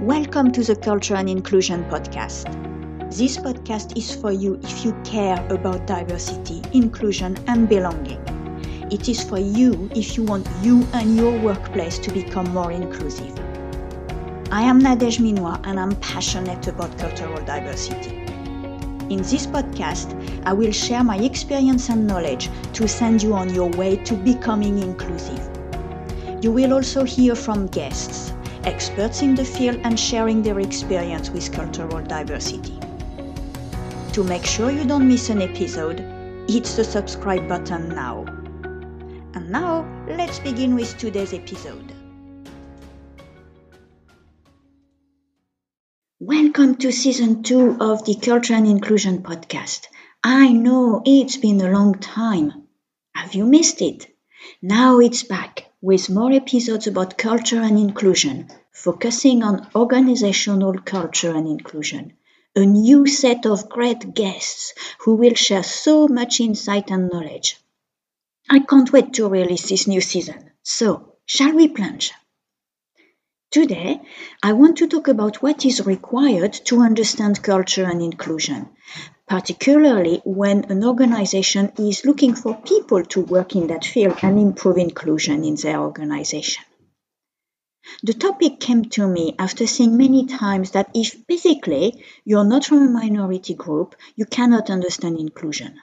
Welcome to the Culture and Inclusion Podcast. This podcast is for you if you care about diversity, inclusion, and belonging. It is for you if you want you and your workplace to become more inclusive. I am Nadege Minois and I'm passionate about cultural diversity. In this podcast, I will share my experience and knowledge to send you on your way to becoming inclusive. You will also hear from guests, experts in the field and sharing their experience with cultural diversity. To make sure you don't miss an episode, hit the subscribe button now. And now, let's begin with today's episode. Welcome to Season 2 of the Culture and Inclusion Podcast. I know it's been a long time. Have you missed it? Now it's back with more episodes about culture and inclusion, focusing on organizational culture and inclusion. A new set of great guests who will share so much insight and knowledge. I can't wait to release this new season. So, shall we plunge? Today, I want to talk about what is required to understand culture and inclusion, particularly when an organization is looking for people to work in that field and improve inclusion in their organization. The topic came to me after seeing many times that if basically you're not from a minority group, you cannot understand inclusion.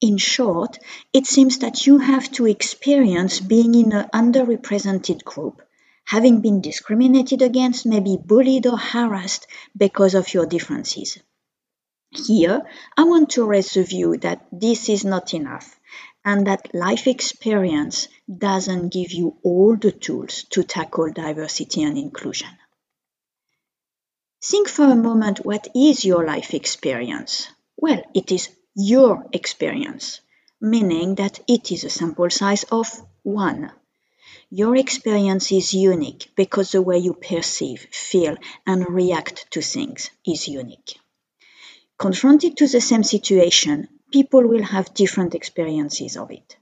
In short, it seems that you have to experience being in an underrepresented group, having been discriminated against, maybe bullied or harassed because of your differences. Here, I want to raise the view that this is not enough and that life experience doesn't give you all the tools to tackle diversity and inclusion. Think for a moment, what is your life experience? Well, it is your experience, meaning that it is a sample size of one. Your experience is unique because the way you perceive, feel, and react to things is unique. Confronted to the same situation, people will have different experiences of it.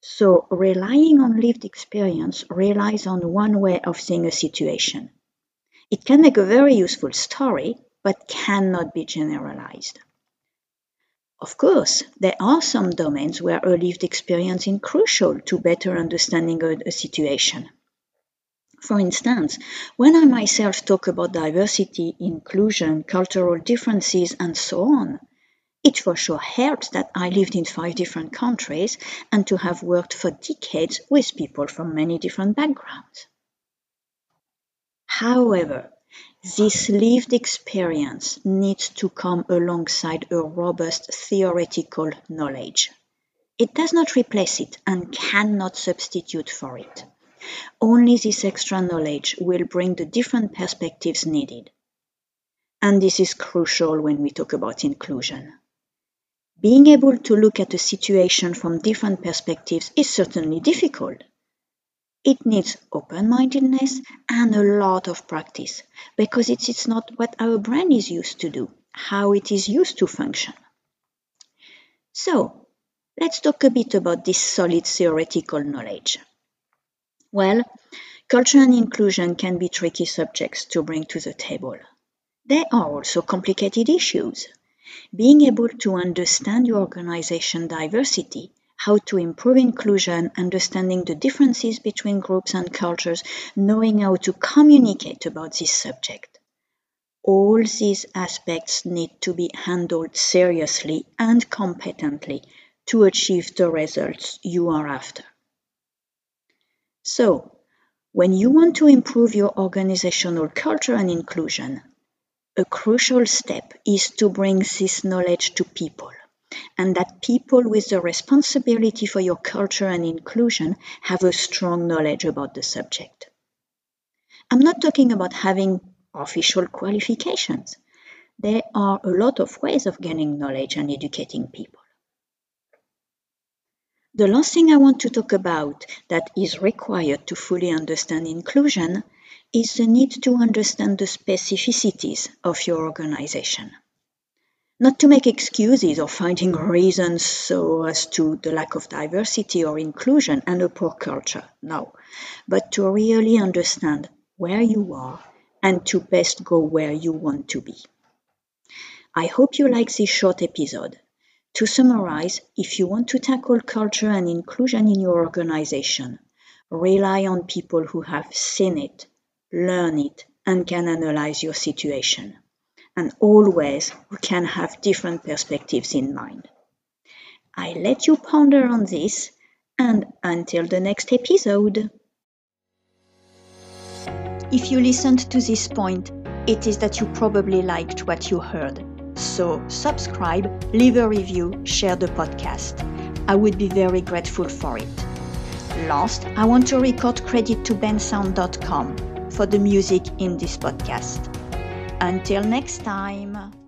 So relying on lived experience relies on one way of seeing a situation. It can make a very useful story, but cannot be generalized. Of course, there are some domains where a lived experience is crucial to better understanding a situation. For instance, when I myself talk about diversity, inclusion, cultural differences, and so on, it for sure helps that I lived in 5 different countries and to have worked for decades with people from many different backgrounds. However, this lived experience needs to come alongside a robust theoretical knowledge. It does not replace it and cannot substitute for it. Only this extra knowledge will bring the different perspectives needed. And this is crucial when we talk about inclusion. Being able to look at a situation from different perspectives is certainly difficult. It needs open-mindedness and a lot of practice, because it is not what our brain is used to do, how it is used to function. So, let's talk a bit about this solid theoretical knowledge. Well, culture and inclusion can be tricky subjects to bring to the table. They are also complicated issues. Being able to understand your organization diversity, how to improve inclusion, understanding the differences between groups and cultures, knowing how to communicate about this subject. All these aspects need to be handled seriously and competently to achieve the results you are after. So, when you want to improve your organizational culture and inclusion, a crucial step is to bring this knowledge to people, and that people with the responsibility for your culture and inclusion have a strong knowledge about the subject. I'm not talking about having official qualifications. There are a lot of ways of gaining knowledge and educating people. The last thing I want to talk about that is required to fully understand inclusion is the need to understand the specificities of your organization. Not to make excuses or finding reasons so as to the lack of diversity or inclusion and a poor culture, no, but to really understand where you are and to best go where you want to be. I hope you like this short episode. To summarize, if you want to tackle culture and inclusion in your organization, rely on people who have seen it, learn it, and can analyze your situation. And always, you can have different perspectives in mind. I let you ponder on this, and until the next episode. If you listened to this point, it is that you probably liked what you heard. So subscribe, leave a review, share the podcast. I would be very grateful for it. Last, I want to record credit to bensound.com for the music in this podcast. Until next time.